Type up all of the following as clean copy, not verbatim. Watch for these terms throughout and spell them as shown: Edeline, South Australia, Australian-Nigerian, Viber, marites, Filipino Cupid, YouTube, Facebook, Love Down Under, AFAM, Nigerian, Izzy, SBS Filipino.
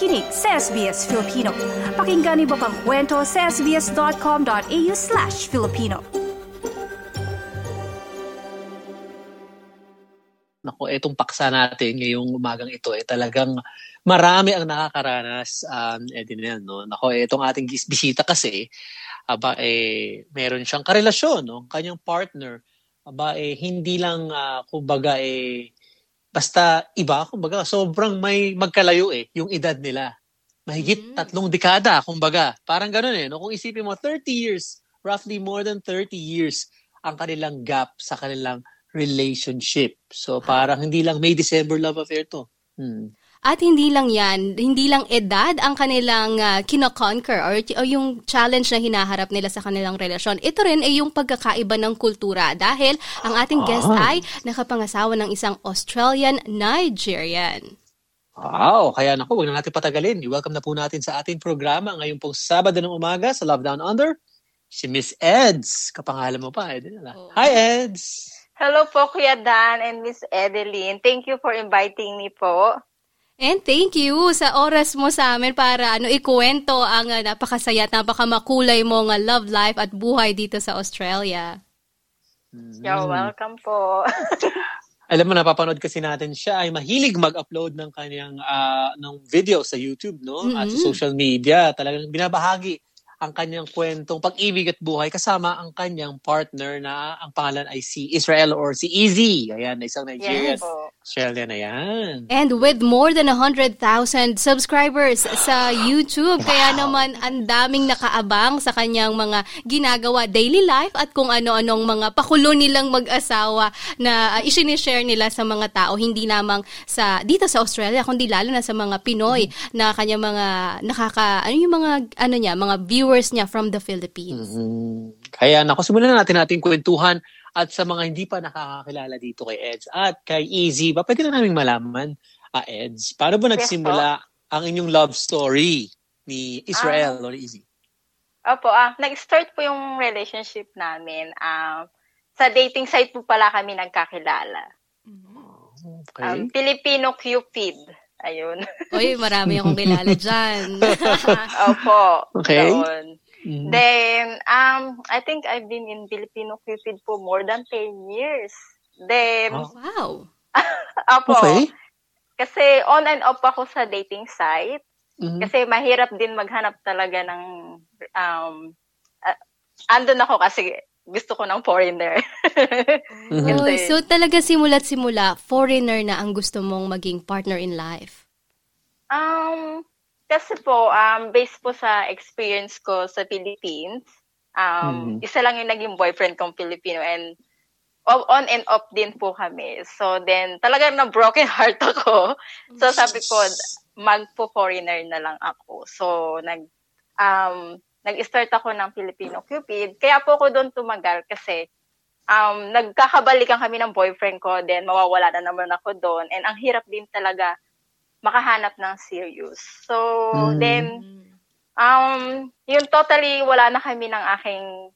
nakikinig sa SBS Filipino. Pakinggan niyo pa ang kwento sa sbs.com.au/Filipino. Naku, etong paksa natin ngayong umagang ito ay talagang marami ang nakakaranas no. Naku, etong ating bisita kasi meron siyang karelasyon, no, kanyang partner. Hindi lang basta iba, kumbaga sobrang may magkalayo yung edad nila. Mahigit 3 dekada, kumbaga. Parang ganoon no? Kung isipin mo 30 years, roughly more than 30 years ang kanilang gap sa kanilang relationship. So parang hindi lang may December love affair to. At hindi lang 'yan, hindi lang edad ang kanilang kinoconquer or yung challenge na hinaharap nila sa kanilang relasyon. Ito rin ay yung pagkakaiba ng kultura dahil ang ating guest ay nakapangasawa ng isang Australian-Nigerian. Wow! Kaya naku, huwag na natin patagalin. Welcome na po natin sa ating programa ngayong pong Sabado ng umaga sa Love Down Under, si Miss Edz. Kapangalan mo pa, Hi, Edz! Hello po, Kuya Dan and Miss Edeline. Thank you for inviting me po. And thank you sa oras mo sa amin para ikuwento ang napakasaya at napakamakulay mong love life at buhay dito sa Australia. You're welcome po. Alam mo, napapanood kasi natin siya ay mahilig mag-upload ng kanyang ng video sa YouTube, no? At sa social media. Talagang binabahagi ang kanyang kwentong pag-ibig at buhay kasama ang kanyang partner na ang pangalan ay si Israel or si Izzy. Ayan, isang Nigerian. Yes. Australian, ayan. And with more than 100,000 subscribers sa YouTube. Wow. Kaya naman ang daming nakaabang sa kanyang mga ginagawa daily life at kung ano-anong mga pakulo nilang mag-asawa na isinishare nila sa mga tao. Hindi namang sa dito sa Australia kundi lalo na sa mga Pinoy na kanyang mga mga viewers niya from the Philippines. Kaya simulan na natin ating kwentuhan. At sa mga hindi pa nakakakilala dito kay Edz at kay Izzy, pwede na naming malaman, Edz, paano ba nagsimula ang inyong love story ni Israel or Izzy? Opo, nag-start po yung relationship namin. Sa dating site po pala kami nagkakilala. Okay. Filipino Cupid. Ayun. Uy, marami akong kilala dyan. Opo. Okay. Doon. Mm-hmm. Then, I think I've been in Filipino Cupid for more than 10 years. Then, Opo. Okay. Kasi on and off ako sa dating site. Kasi mahirap din maghanap talaga ng, andun ako kasi gusto ko ng foreigner. So talaga simula't-simula, foreigner na ang gusto mong maging partner in life? Kasi po, based po sa experience ko sa Philippines, isa lang yung naging boyfriend kong Filipino and on and off din po kami. So then, talagang na-broken heart ako. So sabi ko, magpo-foreigner na lang ako. So nag-start ako ng Filipino Cupid. Kaya po ako doon tumagal kasi nagkakabalikan kami ng boyfriend ko, then mawawala na naman ako doon. And ang hirap din talaga makahanap ng serious. So, then, yung totally wala na kami ng aking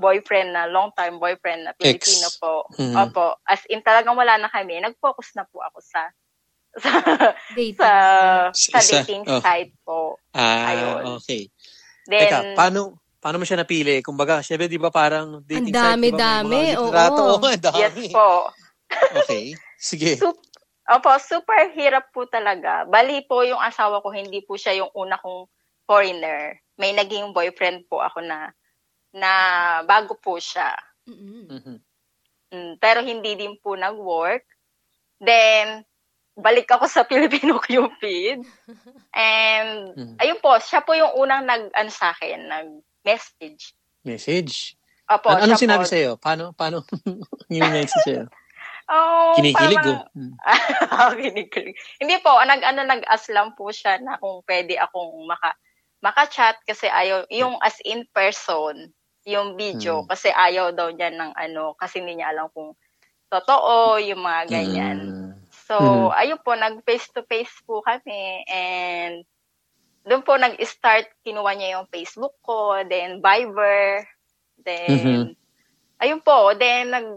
boyfriend na, long-time boyfriend na Pilipino po. Opo. As in, talagang wala na kami. Nag-focus na po ako sa dating site po. Ayun. Okay. Then, teka, paano mo siya napili? Kumbaga, syempre, di ba parang dating site? Ang dami-dami. Yes po. Okay. Sige. Opo, super hirap po talaga. Bali po yung asawa ko, hindi po siya yung una kong foreigner. May naging boyfriend po ako na bago po siya. Pero hindi din po nag-work. Then, balik ako sa Filipino Cupid. And, ayun po, siya po yung unang sa akin, nag-message. Message? Opo, ano sinabi po sa'yo? Paano yung message sa'yo? Kinikilig ko. Kinikilig. Hindi po, nag-ask lang po siya na kung pwede akong maka-chat kasi ayaw, yung as in person, yung video, kasi ayaw daw niya ng kasi hindi niya alam kung totoo, yung mga ganyan. So, ayun po, nag-face-to-face po kami and doon po nag-start, kinuha niya yung Facebook ko, then Viber, then, ayun po, then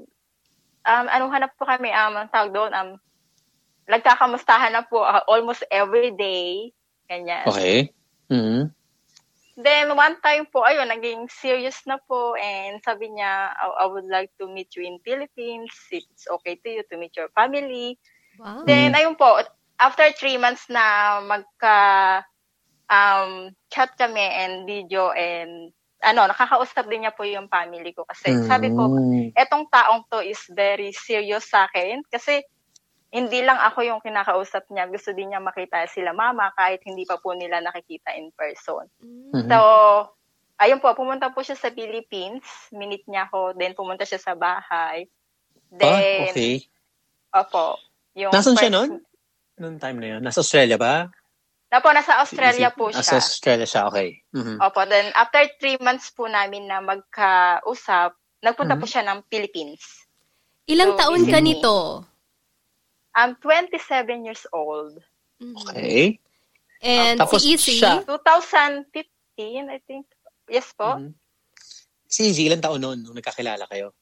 hanap po kami, nagkakamustahan na po almost every day. Ganyan. Okay. Mm-hmm. Then, one time po, ayun, naging serious na po. And sabi niya, I would like to meet you in Philippines. It's okay to you to meet your family. Wow. Then, ayun po, after 3 months na chat kami and video and nakakausap din niya po yung family ko. Kasi sabi ko, etong taong to is very serious sa akin. Kasi, hindi lang ako yung kinakausap niya. Gusto din niya makita sila mama kahit hindi pa po nila nakikita in person. Mm-hmm. So, ayun po, pumunta po siya sa Philippines. Minit niya ako. Then, pumunta siya sa bahay. Then, okay. Opo. Nasaan siya noon? Noong time na yun? Nasa Australia ba? Opo, nasa Australia po siya. Nasa Australia siya, okay. Mm-hmm. Opo, then after 3 months po namin na magkausap, nagpunta po siya ng Philippines. Ilang taon ka nito? I'm 27 years old. Okay. And si Izzy? 2015, I think. Yes po. Mm-hmm. Si Izzy, ilan taon noon nung nagkakilala kayo?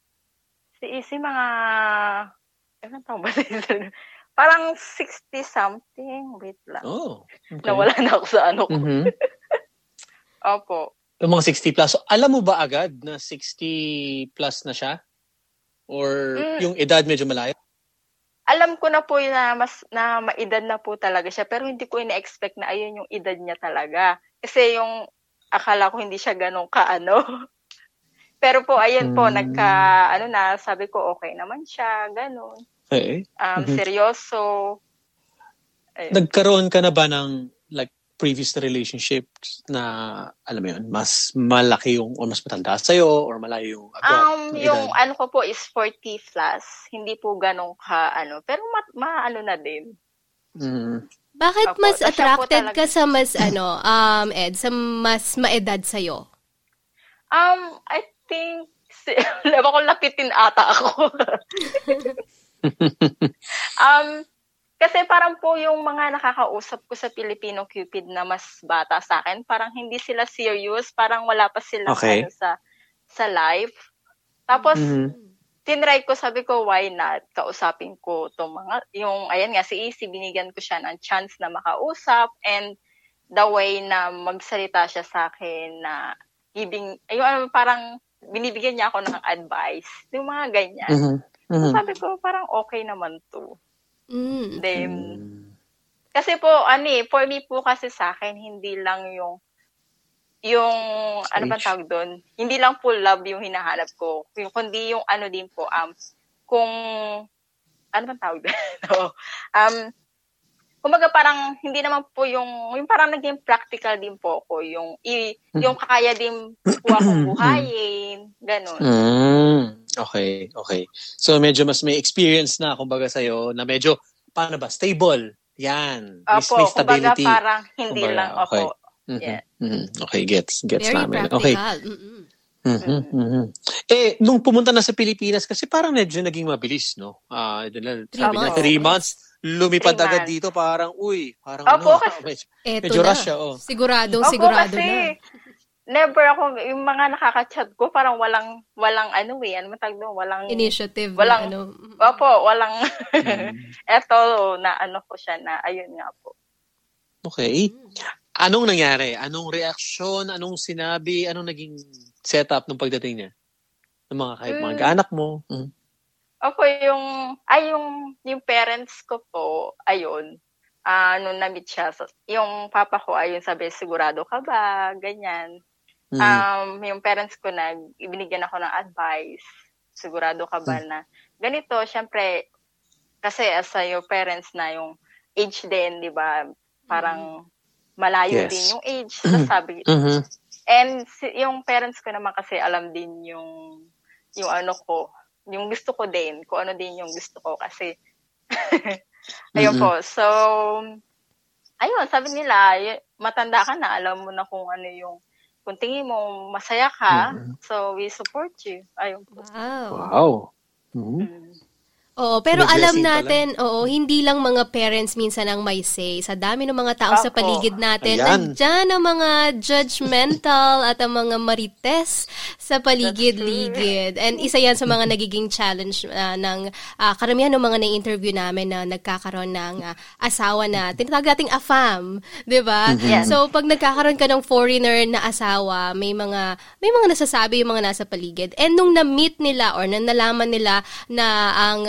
Si Izzy, ilan taon ba? Parang 60-something. Wait lang. Oh, okay. Nawala na ako sa ko. Mm-hmm. Opo. Yung mga 60 plus. Alam mo ba agad na 60 plus na siya? Or yung edad medyo malaya? Alam ko na po na maedad na po talaga siya, pero hindi ko ina-expect na ayun yung edad niya talaga. Kasi yung akala ko hindi siya ganun ka. Pero po, ayun po, sabi ko okay naman siya, ganun. Okay. Seryoso. Ayun. Nagkaroon ka na ba ng like previous relationships na, alam mo yun, mas malaki yung, o mas matanda sa'yo, or malayo yung yung ano ko po is 40 plus. Hindi po ganun ka, pero maano na din. Mm. Bakit Opo, mas attracted ka sa mas, sa mas maedad sa'yo? I think, alam ko lapitin ata ako. Kasi parang po yung mga nakakausap ko sa Filipino Cupid na mas bata sa akin, parang hindi sila serious, parang wala pa sila sa life. Tapos, tinry ko, sabi ko, why not? Kausapin ko si Izzy, binigyan ko siya ng chance na makausap and the way na magsalita siya sa akin na parang binibigyan niya ako ng advice. Yung mga ganyan. Mm-hmm. Mm-hmm. So, sabi ko, parang okay naman to. Then, kasi po, for me po kasi sa akin, hindi lang yung ano ba tawag doon? Hindi lang po love yung hinahanap ko, kundi yung din po, kung, ano ba tawag doon? Kumbaga parang, hindi naman po yung parang naging practical din po ako, yung kaya din po akong buhayin, ganun. Okay. So, medyo mas may experience na, kumbaga, sa'yo, na medyo, paano ba, stable. Yan. Opo, may stability. Kumbaga, parang hindi lang ako. Okay. Mm-hmm. Yeah. Mm-hmm. Okay, gets namin. Okay. Nung pumunta na sa Pilipinas, kasi parang medyo naging mabilis, no? Sabi niya, 3 months. Lumipad agad dito, parang, medyo rush siya, oh. Sigurado na. Never ako, yung mga nakaka-chat ko, parang walang initiative. Walang, ko siya na, ayun nga po. Okay. Anong nangyari? Anong reaksyon? Anong sinabi? Anong naging setup ng pagdating niya? Ng mga mga anak mo? Mm. Opo, yung parents ko po, ayun. Nung na-meet siya, yung papa ko, ayun, sabi, sigurado ka ba? Ganyan. Yung parents ko ibinigyan ako ng advice. Sigurado ka ba na ganito, syempre, kasi as your parents na yung age din, di ba? Parang malayo din yung age. Sabi. And yung parents ko naman kasi alam din yung ko, yung gusto ko din, kung ano din yung gusto ko kasi. Ayun po. So, ayun, sabi nila, matanda ka na, alam mo na kung kung tingin mo, masaya ka, so we support you. Ayun po. Wow. Oo, pero alam natin, oo, hindi lang mga parents minsan ang may say. Sa dami ng mga tao sa paligid natin, nandiyan ang mga judgmental at ang mga marites sa paligid-ligid. And isa yan sa mga nagiging challenge ng karamihan ng mga na-interview namin na nagkakaroon ng asawa na tinatawag nating AFAM, di ba? Mm-hmm. So, pag nagkakaroon ka ng foreigner na asawa, may mga nasasabi yung mga nasa paligid. And nung na-meet nila or nung nalaman nila na ang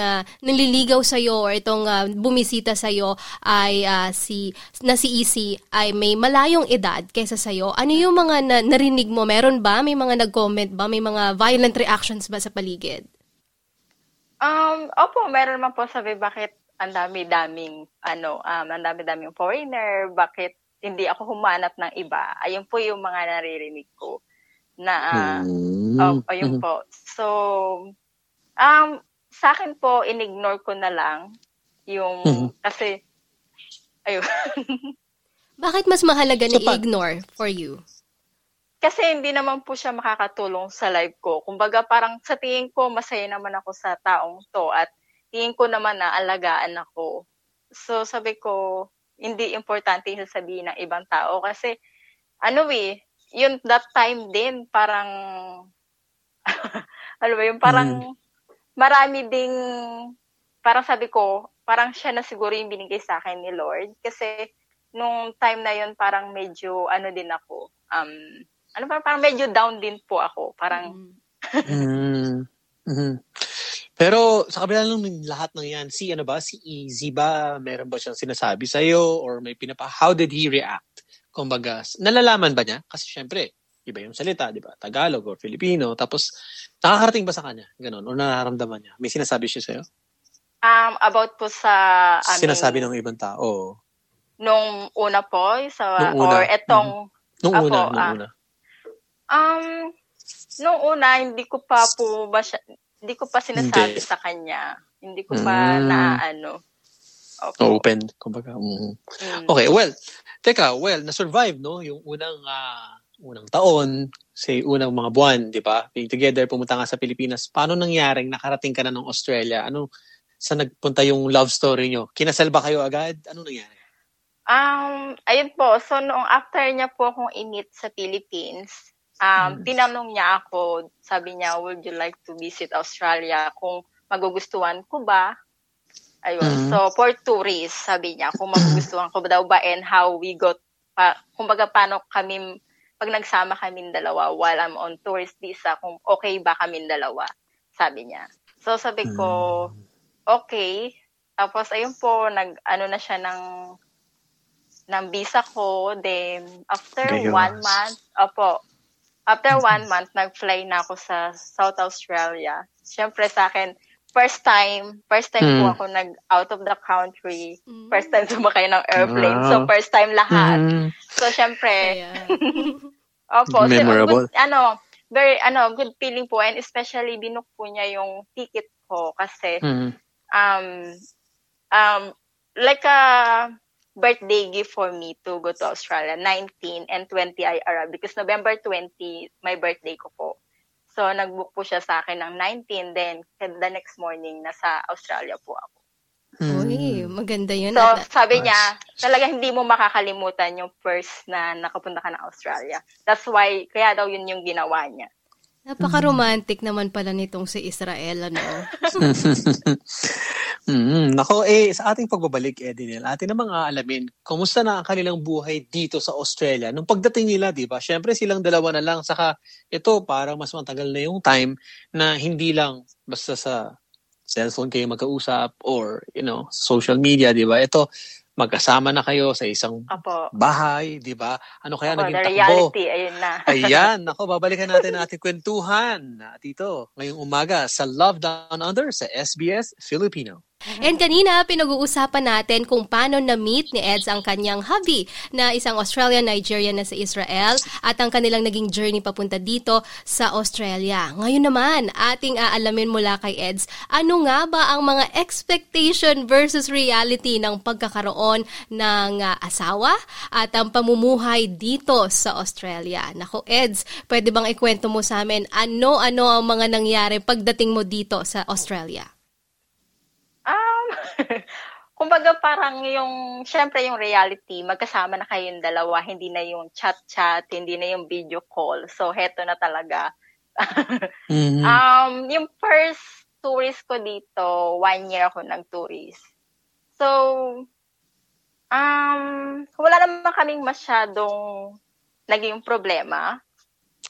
nililigaw sa'yo or itong bumisita sa'yo ay si Izzy ay may malayong edad kaysa sa'yo, ano yung mga narinig mo? Meron ba? May mga nag-comment ba? May mga violent reactions ba sa paligid? Opo, meron man po sabi, bakit ang dami-daming foreigner? Bakit hindi ako humanap ng iba? Ayun po yung mga naririnig ko na ayun po. So sa akin po, in-ignore ko na lang yung kasi, ayun. Bakit mas mahalaga na i-ignore for you? Kasi hindi naman po siya makakatulong sa life ko. Kumbaga parang sa tingin ko, masaya naman ako sa taong to at tingin ko naman na alagaan ako. So sabi ko, hindi importante yung sabihin ng ibang tao kasi yun that time din parang, marami ding, parang sabi ko, parang siya na siguro yung binigay sa akin ni Lord. Kasi nung time na yun, parang medyo, din ako, parang medyo down din po ako. Parang, Pero sa kabila ng lahat ng yan, si Izzy ba, meron ba siyang sinasabi sa'yo? Or may how did he react? Kumbaga, nalalaman ba niya? Kasi syempre, iba yung salita, di ba? Tagalog or Filipino. Tapos, nakakarating ba sa kanya? Ganon. O nararamdaman niya? May sinasabi siya sa'yo? About po sa sinasabi ng ibang tao. Nung una po? Nung una. Nung una, hindi ko pa sinasabi sa kanya. Hindi ko pa open. Kumbaga. Okay, well. Teka, na-survive, no? Yung unang taon, unang mga buwan, di ba? Being together, pumunta nga sa Pilipinas. Paano nangyaring nakarating ka na ng Australia? Saan nagpunta yung love story nyo? Kinasal ba kayo agad? Ano nangyari? Ayun po. So, noong after niya po akong i-meet sa Philippines, tinanong niya ako, sabi niya, would you like to visit Australia? Kung magugustuhan ko ba? Ayun. So, for tourists, sabi niya, kung magugustuhan ko ba daw ba and how we got, kumbaga paano kami pag nagsama kaming dalawa while I'm on tourist visa, kung okay ba kaming dalawa, sabi niya. So sabi ko, okay. Tapos ayun po, na siya ng visa ko. Then after 1 month, nag-fly na ako sa South Australia. Siyempre sa akin, first time po ako nag-out of the country. First time sumakay ng airplane. So, first time lahat. So, syempre, memorable. Very good feeling po. And especially, binook po niya yung ticket ko kasi, like a birthday gift for me to go to Australia. 19 and 20 I arrived because November 20, my birthday ko po. So, nag-book po siya sa akin ng 19. Then, the next morning, nasa Australia po ako. Uy, maganda yun. So, sabi niya, talaga hindi mo makakalimutan yung first na nakapunta ka ng Australia. That's why, kaya daw yun yung ginawa niya. Napaka-romantic naman pala nitong si Israel, ano? Nako, sa ating pagbabalik, Edinel, atin namang aalamin, kumusta na ang kanilang buhay dito sa Australia? Nung pagdating nila, di ba? Siyempre, silang dalawa na lang, saka ito, parang mas matagal na yung time na hindi lang basta sa cellphone kayo magkausap or, social media, di ba? Ito, magkasama na kayo sa isang bahay, di ba? Ano kaya naging takbo? Reality, ayun na. Ayan, babalikan natin ang ating kwentuhan dito ngayong umaga sa Love Down Under sa SBS Filipino. And kanina, pinag-uusapan natin kung paano na-meet ni Edz ang kanyang hubby na isang Australian-Nigerian na sa Israel at ang kanilang naging journey papunta dito sa Australia. Ngayon naman, ating aalamin mula kay Edz, ano nga ba ang mga expectation versus reality ng pagkakaroon ng asawa at ang pamumuhay dito sa Australia. Nako Edz, pwede bang ikwento mo sa amin ano-ano ang mga nangyari pagdating mo dito sa Australia? Kumbaga parang yung, syempre yung reality, magkasama na kayong dalawa, hindi na yung chat-chat, hindi na yung video call. So, heto na talaga. Mm-hmm. Yung first tourist ko dito, 1 year ako nag-tourist. So, wala naman kaming masyadong naging problema.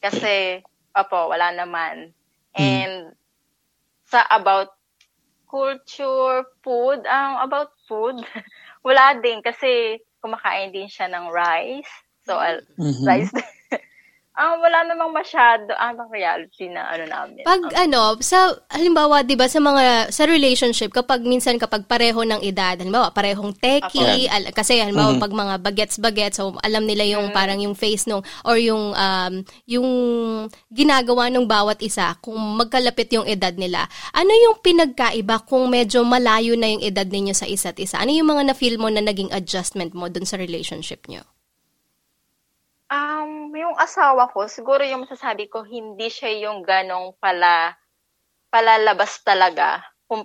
Kasi, opo, wala naman. And, sa about culture, food, about food, wala din kasi kumakain din siya ng rice. So, rice. Wala namang masyado ang reality na ano namin. Pag sa halimbawa, 'di ba, sa relationship kapag pareho ng edad, halimbawa parehong teki, kasi halimbawa pag mga bagets, so alam nila yung parang yung face nung or yung ginagawa ng bawat isa kung magkalapit yung edad nila. Ano yung pinagkaiba kung medyo malayo na yung edad ninyo sa isa't isa? Ano yung mga na-feel mo na naging adjustment mo dun sa relationship niyo? Yung asawa ko, siguro yung masasabi ko, hindi siya yung ganong palalabas talaga. Kung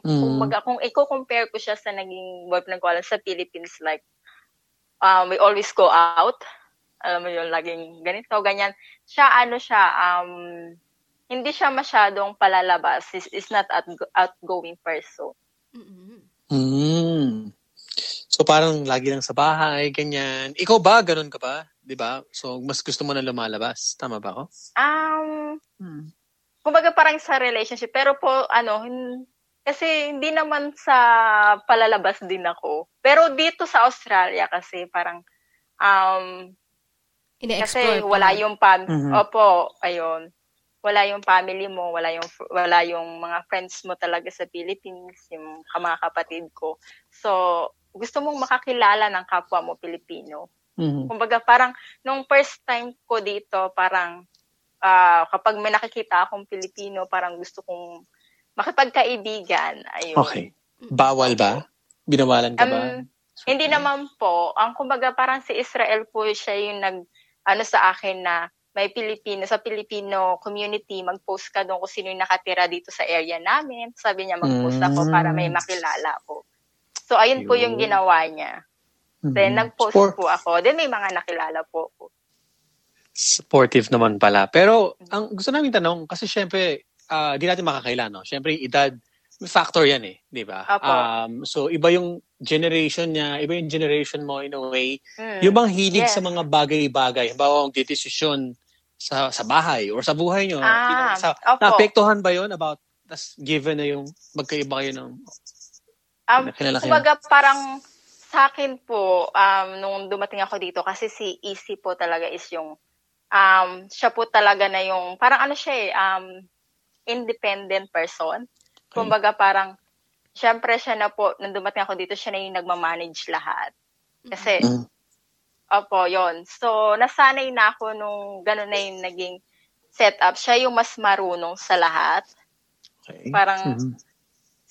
i-compare ko siya sa naging boyfriend ko sa Philippines, like, we always go out. Alam mo yun, laging ganito, ganyan. Siya, hindi siya masyadong palalabas. Is not outgoing person. So, parang lagi lang sa bahay, ganyan. Ikaw ba? Ganon ka ba? Diba? So, mas gusto mo na lumalabas. Tama ba ako? Kumbaga parang sa relationship. Pero po, kasi hindi naman sa palalabas din ako. Pero dito sa Australia kasi parang, kasi wala yung family. Opo, ayun. Wala yung family mo, wala yung mga friends mo talaga sa Philippines, yung mga kapatid ko. So, gusto mong makakilala ng kapwa mo, Pilipino. Kumbaga parang nung first time ko dito, parang kapag may nakikita akong Pilipino, parang gusto kong makipagkaibigan. Ayun. Okay. Bawal ba? Binawalan ka ba? Hindi naman po. Kumbaga parang si Israel po siya yung sa akin na may Pilipino, sa Filipino community, mag-post ka doon kung sino yung nakatira dito sa area namin. Sabi niya, mag-post ako para may makilala ako. So, ayun po yung ginawa niya. Then, nag-post po ako. Then, may mga nakilala po. Supportive naman pala. Pero, ang gusto namin tanong, kasi syempre, di natin makakaila, no? Syempre, yung edad, factor yan eh. Di ba? So, iba yung generation niya, iba yung generation mo in a way. Yung bang hilig sa mga bagay-bagay, habang desisyon sa bahay or sa buhay nyo. Naapektuhan ba yun about, tas given na yung magkaiba kayo ng kumbaga, parang, sa akin po, nung dumating ako dito, kasi si Izzy po talaga is yung, siya po talaga na yung, parang independent person. Kumbaga parang, syempre siya na po, nung dumating ako dito, siya na yung nagmamanage lahat. Kasi, opo, yon. So, nasanay na ako nung ganun na yung naging setup. Siya yung mas marunong sa lahat. Okay. Parang,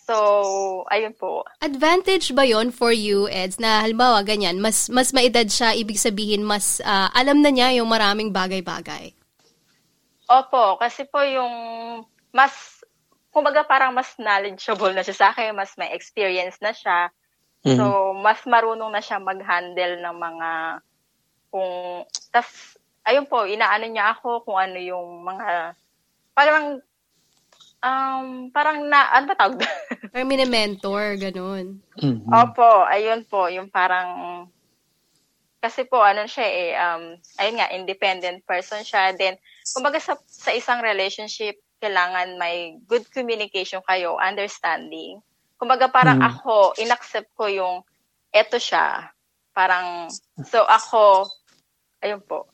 so, ayun po. Advantage ba yon for you, Edz, na halimbawa ganyan, mas maedad siya, ibig sabihin, mas alam na niya yung maraming bagay-bagay? Opo, kasi po yung mas, kumbaga parang mas knowledgeable na siya sa akin, mas may experience na siya. So, mas marunong na siya mag-handle ng mga, tas, ayun po, inaano niya ako kung ano yung mga, parang, ano ba tawag doon? Parang mini-mentor, ganun. Opo, ayun po, yung parang, kasi po, ayun nga, independent person siya. Then, kumbaga sa isang relationship, kailangan may good communication kayo, understanding. Kumbaga parang ako, inaccept ko yung, eto siya. Parang, so ako, ayun po.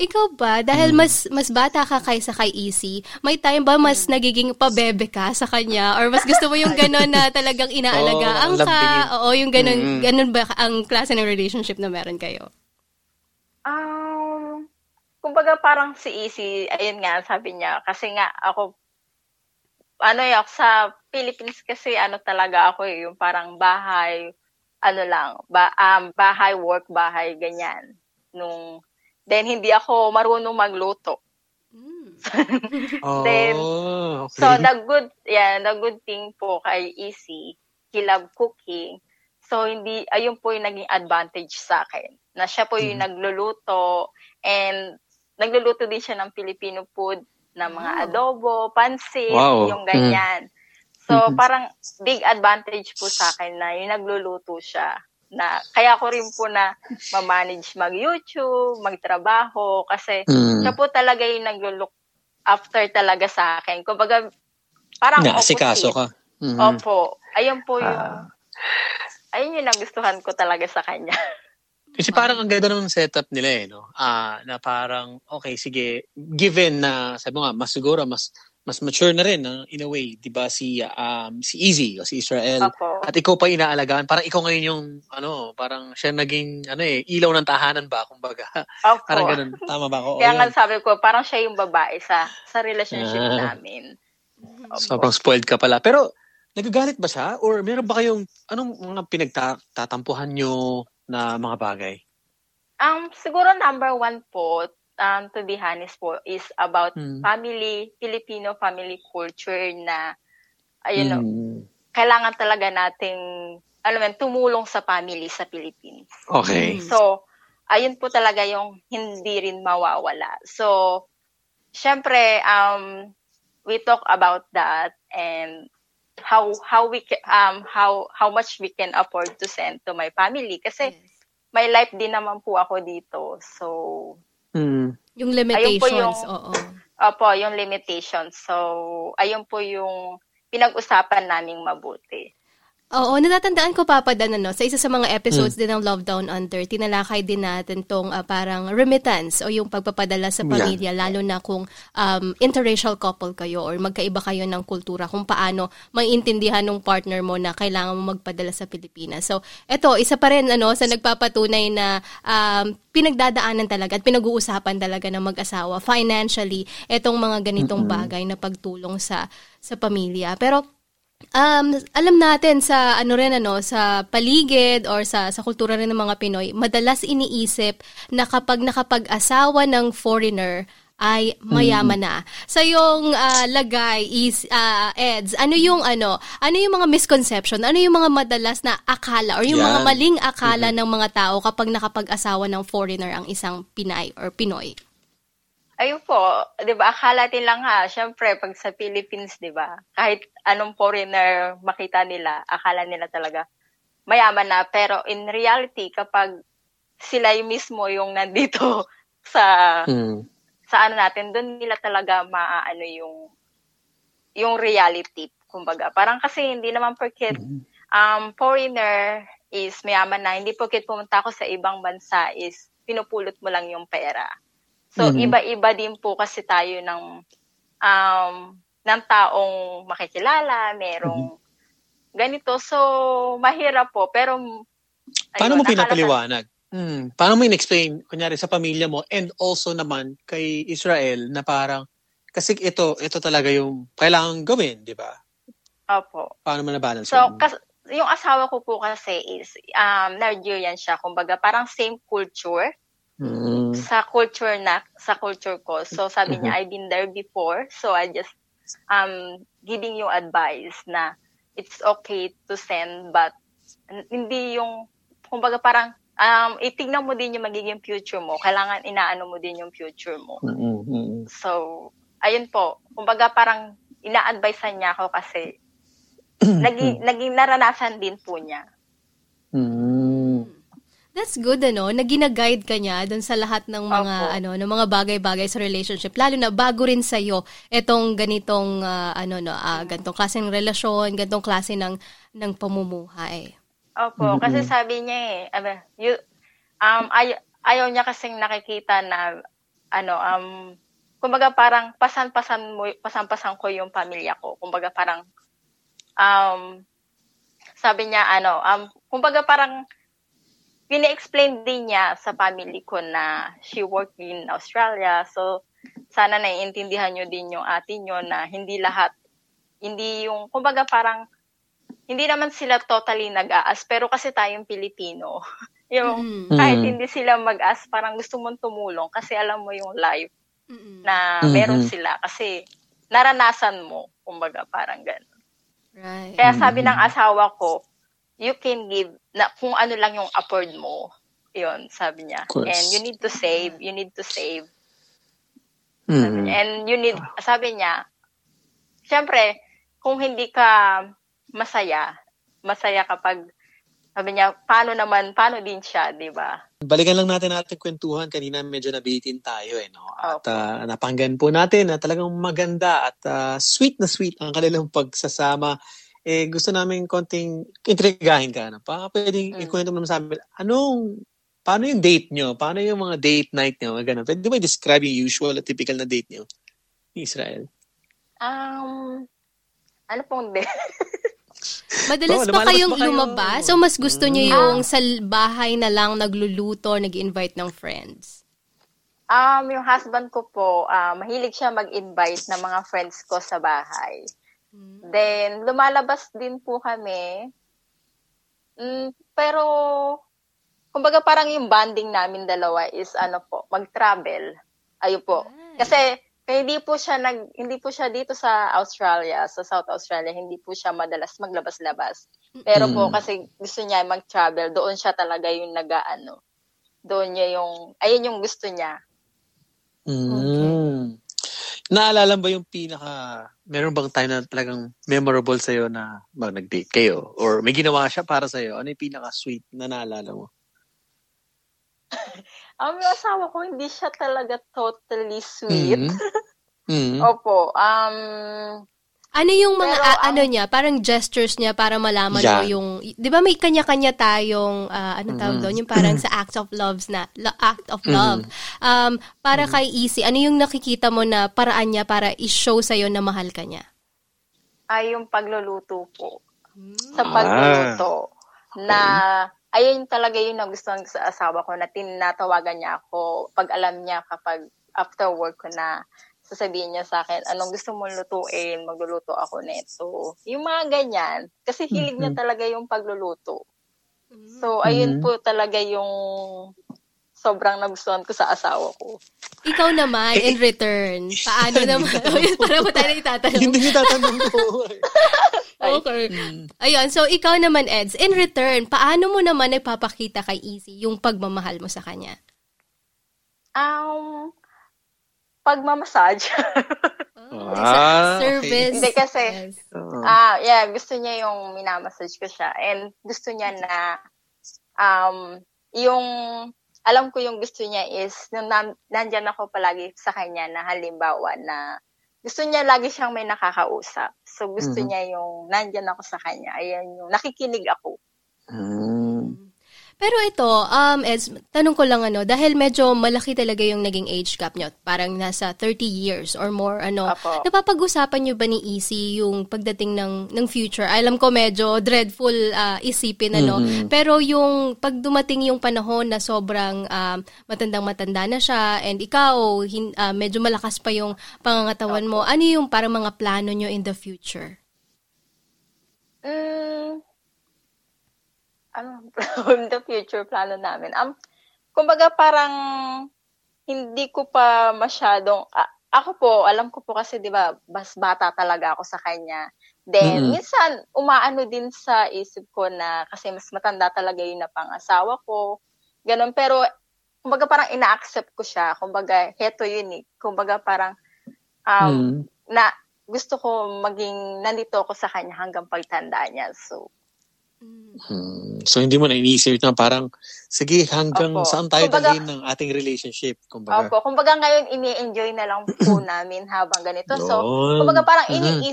Ikaw ba, dahil mas bata ka kaysa kay Izzy, may time ba mas nagiging pabebe ka sa kanya? Or mas gusto mo yung gano'n na talagang inaalagaan ka? Oo, yung gano'n, ganun ba ang klase ng relationship na meron kayo? Kumbaga parang si Izzy, ayun nga, sabi niya, kasi nga ako, sa Philippines kasi talaga ako yung parang bahay, bahay, work, bahay, ganyan. Then, hindi ako marunong magluto. Then, so, the good thing po kay Izzy, he love cooking. So, hindi, ayun po yung naging advantage sa akin. Na siya po yung nagluluto and nagluluto din siya ng Filipino food, ng mga adobo, pansit, yung ganyan. So, parang big advantage po sa akin na yung nagluluto siya. Na kaya ko rin po na ma-manage mag-YouTube, magtrabaho, kasi siya po talaga yung naglo-look after talaga sa akin. Kumbaga, parang naasikaso ka. Opo. Ayun po yung... Ayun yung nagustuhan ko talaga sa kanya. Kasi parang ang ganda naman setup nila eh, no? Na parang, okay, sige, given na, sabi mo nga, mas siguro, mas mature na rin, in a way, di ba, si Izzy o si Israel. Opo. At ikaw pa inaalagaan. Parang ikaw ngayon yung, parang siya naging, ilaw ng tahanan ba, kumbaga. Opo. Parang ganun, tama ba ako? Kaya nga sabi ko, parang siya yung babae sa relationship namin. Opo. So, parang spoiled ka pala. Pero, nagagalit ba siya? Or meron ba kayong, anong mga pinagtatampuhan nyo na mga bagay? Siguro number one po, to be honest po, is about family, Filipino family culture na, kailangan talaga nating, tumulong sa family sa Philippines. Okay. So, ayun po talaga yung hindi rin mawawala. So, syempre, we talk about that and how we how much we can afford to send to my family kasi may life din naman po ako dito, so yung limitations, yung limitations, so ayun po yung pinag-usapan naming mabuti. Oo, natatandaan ko, Papa Dan, sa isa sa mga episodes din ng Love Down Under, tinalakay din natin tong parang remittance o yung pagpapadala sa pamilya, lalo na kung interracial couple kayo or magkaiba kayo ng kultura, kung paano maintindihan ng partner mo na kailangan mo magpadala sa Pilipinas. So, eto, isa pa rin sa nagpapatunay na pinagdadaanan talaga at pinag-uusapan talaga ng mag-asawa financially, etong mga ganitong bagay na pagtulong sa pamilya. Pero, alam natin sa sa paligid or sa kultura rin ng mga Pinoy, madalas iniisip na kapag nakapag-asawa ng foreigner ay mayaman na. Sa yung lagay is Edz, ano yung mga misconception, ano yung mga madalas na akala or yung mga maling akala ng mga tao kapag nakapag-asawa ng foreigner ang isang Pinay or Pinoy? Ayun po, 'di ba? Akala din lang syempre pag sa Philippines, 'di ba? Kahit anong foreigner makita nila, akala nila talaga mayaman na, pero in reality kapag sila yung mismo yung nandito sa natin, doon nila talaga maaano yung reality, kumbaga. Parang kasi hindi naman porket foreigner is mayaman na, hindi porket pumunta ako sa ibang bansa is pinupulot mo lang yung pera. So, iba-iba din po kasi tayo ng taong makikilala, merong ganito. So, mahirap po. Pero, paano mo pinapaliwanag? Paano mo in-explain, kunyari, sa pamilya mo and also naman kay Israel na parang, kasi ito talaga yung kailangan gawin, di ba? Opo. Paano mo na-balance? So, yung asawa ko po kasi is Nigerian siya. Kumbaga, parang same culture. Sa culture ko. So, sabi niya, I've been there before. So, I just giving you advice na it's okay to send, but hindi yung, kumbaga parang, itignan mo din yung magiging future mo. Kailangan inaano mo din yung future mo. So, ayun po. Kumbaga parang ina-advisean niya ako kasi naging naranasan din po niya. That's good, na gina-guide ka niya doon sa lahat ng mga ng mga bagay-bagay sa relationship, lalo na bago rin sa iyo etong ganitong ganitong klaseng relasyon, ganitong klase ng pamumuhay. Opo, kasi sabi niya ayaw niya kasing nakikita na kumbaga parang pasan-pasan ko yung pamilya ko. Kumbaga parang sabi niya kumbaga parang pina-explain din niya sa family ko na she worked in Australia. So, sana naiintindihan nyo din yung ate nyo na hindi naman sila totally nag-aas. Pero kasi tayong Pilipino, yung kahit hindi sila mag-aas, parang gusto mong tumulong kasi alam mo yung life na meron sila. Kasi naranasan mo, parang gano'n. Right. Kaya sabi ng asawa ko, you can give, na kung ano lang yung afford mo, yun, sabi niya. And you need to save. Mm-hmm. And you need, sabi niya, syempre, kung hindi ka masaya kapag, sabi niya, paano din siya, di ba? Balikan lang natin ating kwentuhan. Kanina medyo nabitin tayo, no? At napanggan po natin na talagang maganda at sweet na sweet ang kanilang pagsasama. Eh, gusto namin konting intrigahin ka na pa. Pwede ikwento mo naman sa amin, paano yung date nyo? Paano yung mga date night nyo? Ganun. Pwede ba i-describe yung usual at typical na date nyo in Israel? Ano pong date? Madalas pa kayong lumabas o mas gusto nyo yung sa bahay na lang nagluluto, nag-invite ng friends? Yung husband ko po, mahilig siya mag-invite ng mga friends ko sa bahay. Then, lumalabas din po kami. Pero... kumbaga parang yung bonding namin dalawa is mag-travel. Ayun po. Kasi hindi po siya dito sa Australia, sa South Australia, hindi po siya madalas maglabas-labas. Pero po kasi gusto niya mag-travel, doon siya talaga yung doon niya yung ayun yung gusto niya. Okay. Naalala ba yung meron bang time na talagang memorable sa'yo na nag-date kayo? Or may ginawa siya para sa'yo? Ano yung pinaka-sweet na naalala mo? Yung asawa ko, hindi siya talaga totally sweet. Mm-hmm. Opo. Ano yung mga, niya, parang gestures niya para malaman mo yung, di ba may kanya-kanya tayong, tawag doon, yung parang sa act of love. Para kay Izzy, ano yung nakikita mo na paraan niya para i-show sa'yo na mahal ka niya? Ay, yung pagluluto po. Sa pagluluto. Na, ayun talaga yung nagustuhan sa asawa ko na tinatawagan niya ako pag alam niya kapag after work ko na sasabihin niya sa akin, anong gusto mong lutuin, magluluto ako neto. Yung mga ganyan. Kasi hilig niya talaga yung pagluluto. So, ayun po talaga yung sobrang nagustuhan ko sa asawa ko. Ikaw naman, in return, paano naman? Para mo tayo itatanong. Hindi niyo tatanong ko. Okay. Ayun, so ikaw naman, Edz, in return, paano mo naman ipapakita kay Izzy yung pagmamahal mo sa kanya? Pagmamassage. Service. Hindi kasi, gusto niya yung minamassage ko siya. And gusto niya na, yung, alam ko yung gusto niya is, nung nandyan ako palagi sa kanya na halimbawa na, gusto niya lagi siyang may nakakausap. So, gusto niya yung nandyan ako sa kanya. Ayan yung nakikinig ako. Pero ito, Edz, tanong ko lang dahil medyo malaki talaga yung naging age gap niyo. Parang nasa 30 years or more, Apo. Napapag-usapan niyo ba ni Izzy yung pagdating ng future? Alam ko medyo dreadful isipin, Pero yung pag dumating yung panahon na sobrang matandang-matanda na siya and ikaw, medyo malakas pa yung pangangatawan mo, ano yung parang mga plano niyo in the future? The future plano namin. Kumbaga parang hindi ko pa masyadong alam ko po kasi 'di ba, mas bata talaga ako sa kanya. Then minsan umaano din sa isip ko na kasi mas matanda talaga 'yung napangasawa ko. Ganun, pero kumbaga parang ina-accept ko siya. Kumbaga heto yun. Kumbaga parang na gusto ko maging nandito ako sa kanya hanggang pagtanda niya. So, hindi mo na iniisip na parang, sige, hanggang saan tayo dalhin ng ating relationship? Kumbaga. Opo. Kumbaga ngayon, ini-enjoy na lang po namin habang ganito. Doon. So, kumbaga parang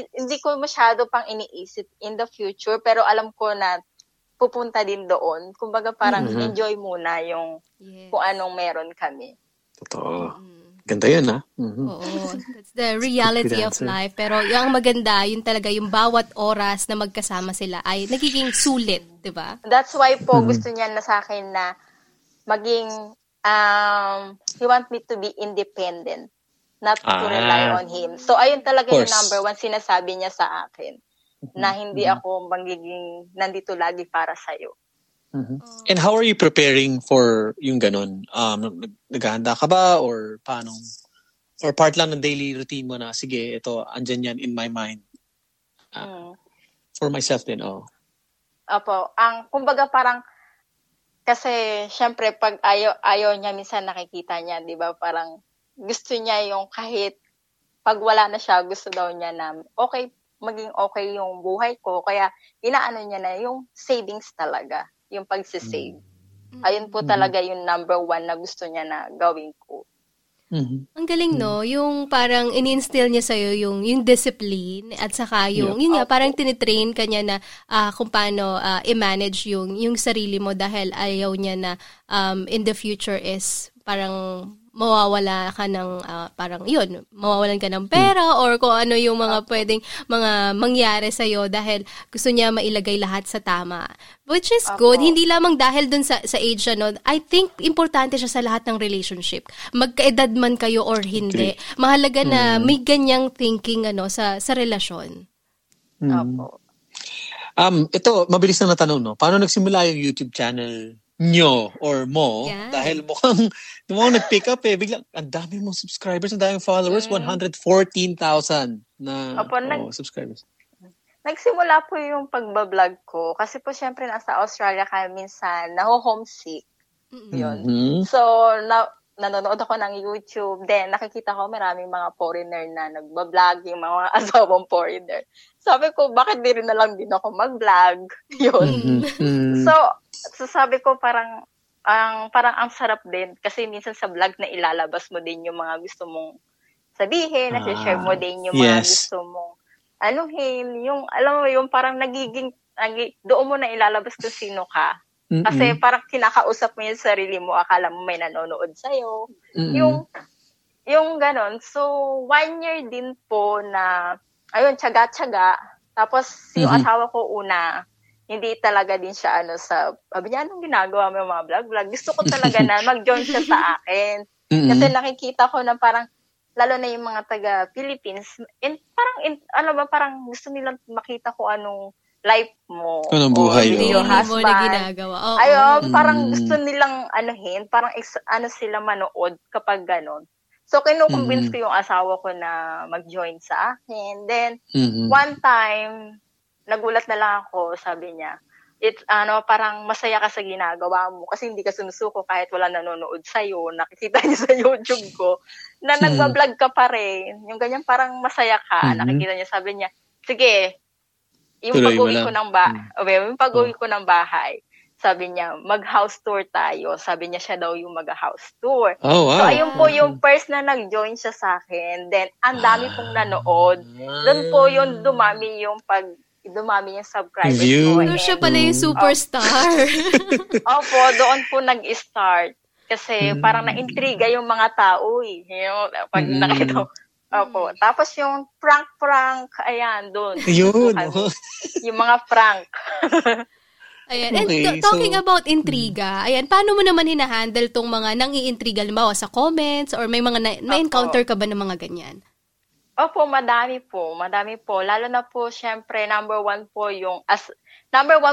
hindi ko masyado pang iniisip in the future, pero alam ko na pupunta din doon. Kumbaga parang enjoy muna yung kung anong meron kami. Totoo. Ganda yun, ha? Mm-hmm. Oo. That's the reality of life. Pero yung maganda, yun talaga, yung bawat oras na magkasama sila ay nagiging sulit, di ba? That's why po gusto niya na sa akin na maging, he want me to be independent, not to rely on him. So, ayun talaga yung number one sinasabi niya sa akin, na hindi ako magiging nandito lagi para sa'yo. Mm-hmm. And how are you preparing for yung ganun? Naghahanda ka ba or paano? Or part lang ng daily routine mo na, sige, ito, andyan yan in my mind. For myself din, Opo, ang kumbaga parang kasi syempre pag ayaw niya minsan nakikita niya, 'di ba? Parang gusto niya yung kahit pag wala na siya, gusto daw niya na okay, maging okay yung buhay ko. Kaya inaano niya na yung savings talaga, yung pagsisave. Mm-hmm. Ayun po talaga yung number one na gusto niya na gawin ko. Mm-hmm. Ang galing, no? Yung parang in-instill niya sa'yo yung discipline at saka yung, yun nga, parang tinitrain ka niya na kung paano i-manage yung sarili mo dahil ayaw niya na in the future is parang mawawala ka ng, parang yun, mawawalan ka ng pera or kung ano yung mga pwedeng mga mangyari sa'yo dahil gusto niya mailagay lahat sa tama. Which is good, hindi lamang dahil dun sa age, ano, I think importante siya sa lahat ng relationship. Magkaedad man kayo or hindi, mahalaga na may ganyang thinking ano sa relasyon. Opo. Ito, mabilis na natanong, no? Paano nagsimula yung YouTube channel nyo or mo, yeah, dahil mukhang nag-pick up eh. Biglang, ang dami mong subscribers, ang daming followers, 114,000 na subscribers. Nagsimula po yung pagbablog ko kasi po syempre nasa Australia kami minsan, naho-homesick. Yun. Mm-hmm. So, nanonood ako ng YouTube, then nakikita ko maraming mga foreigner na nagbablog, yung mga asawang foreigner. Sabi ko, bakit di rin na lang din ako mag-vlog? Yun. Mm-hmm. So, sabi ko parang ang sarap din kasi minsan sa vlog na ilalabas mo din yung mga gusto mong sabihin, share mo din yung mga gusto mong anuhin, yung alam mo yung parang doon mo na ilalabas kung sino ka. Mm-mm. Kasi parang kinakausap mo yung sarili mo, akala mo may nanonood sa'yo. Mm-mm. Yung ganon. So 1 year din po na ayun, tiyaga-tiyaga. Tapos yung asawa ko una, hindi talaga din siya sabi niya, anong ginagawa mo yung mga vlog? Gusto ko talaga na mag-join siya sa akin. Mm-hmm. Kasi nakikita ko na parang, lalo na yung mga taga-Philippines, parang gusto nilang makita ko anong life mo. Anong buhay mo. Yung husband. Mo na ginagawa. Oh, ayun, parang gusto nilang parang sila manood kapag ganon. So, kinukumbins ko yung asawa ko na mag-join sa akin. Then, one time, nagulat na lang ako, sabi niya, it's parang masaya ka sa ginagawa mo kasi hindi ka sumusuko kahit wala nanonood sa'yo, nakikita niya sa YouTube ko na nagbablog ka pa rin. Yung ganyan parang masaya ka, nakikita niya, sabi niya, sige, yung pag-uwi ko ng bahay, sabi niya, mag-house tour tayo. Sabi niya siya daw yung mag-house tour. Oh, wow. So, ayun po yung first na nag-join siya sa akin. Then, ang dami pong nanood. Doon po yung dumami yung dumami yung subscribers ko. Doon siya pala yung superstar. Opo, doon po nag-start. Kasi parang na-intriga yung mga tao eh. Pag nakita ko. Opo. Tapos yung prank, ayan, doon. Yun. Yung mga prank. Ayan. And okay, talking about intriga, ayan, paano mo naman hinahandle tong mga nangiintriga? Halimbawa sa comments or may mga na-encounter ka ba ng mga ganyan? Opo, madami po. Lalo na po, syempre, number one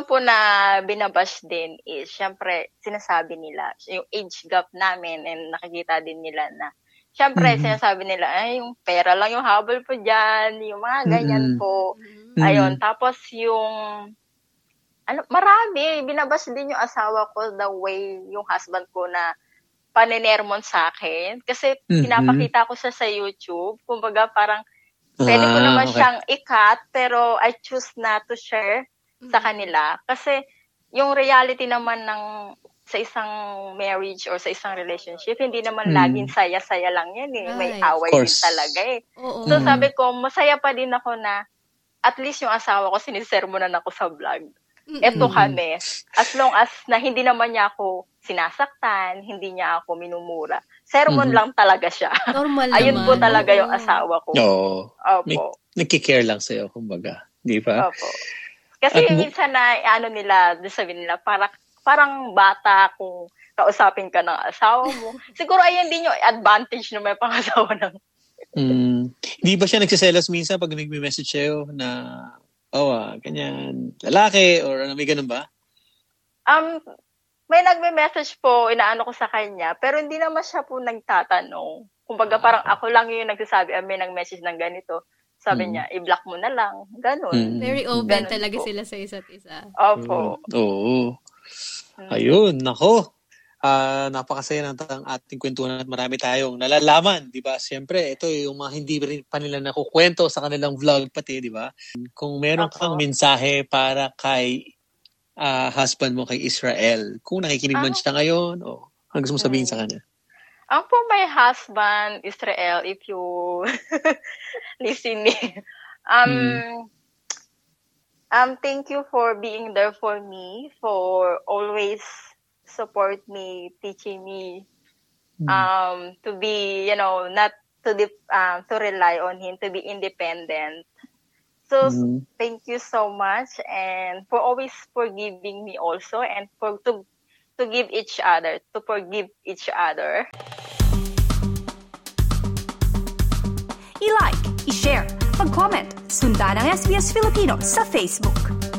po na binabash din is, syempre, sinasabi nila, yung age gap namin, and nakikita din nila na, syempre, sinasabi nila, ay, yung pera lang yung habol po dyan, yung mga ganyan po. Ayun, tapos yung, marami, binabash din yung asawa ko, the way yung husband ko na, paninermon sa akin. Kasi pinapakita ko siya sa YouTube. Kumbaga parang pwede ko naman siyang ikat pero I choose na to share sa kanila. Kasi yung reality naman sa isang marriage or sa isang relationship, hindi naman laging saya-saya lang yan eh. May away din talaga eh. Oo. So sabi ko, masaya pa din ako na at least yung asawa ko sinisermonan ako sa vlog. Eto kami. As long as na hindi naman niya ako sinasaktan, hindi niya ako minumura. Sermon lang talaga siya. Normal ayun naman. Po talaga yung asawa ko. Oo. Opo. Nagki-care lang sa'yo, kumbaga. Di ba? Opo. Kasi minsan na, sabihin nila, parang bata kung kausapin ka ng asawa mo. Siguro ayun din yung advantage na may pangasawa ng... Di ba siya nagsiselos minsan pag nag-message sa'yo na... ganyan, lalaki, or may ganun ba? May nagme-message po, inaano ko sa kanya, pero hindi naman siya po nagtatanong. Kumbaga parang ako lang yung nagsasabi, may nag-message ng ganito. Sabi niya, i-block mo na lang. Ganon. Very open ganun talaga po sila sa isa't isa. Opo. Oo. Ayun, nako. Napakasaya na ang ating kwentuhan at marami tayong nalalaman, di ba? Siyempre, ito yung mga hindi pa nila nakukwento sa kanilang vlog pati, di ba? Kung meron kang mensahe para kay husband mo, kay Israel, kung nakikinig man siya ngayon, o ano gusto mo sabihin sa kanya? Ang po my husband, Israel, if you listening, thank you for being there for me, for always support me, teaching me to be, you know, not to to rely on him, to be independent. So thank you so much, and for always forgiving me also, and for to give each other, to forgive each other. I-like, i-share, mag-comment, sundan ang SBS Filipino sa Facebook.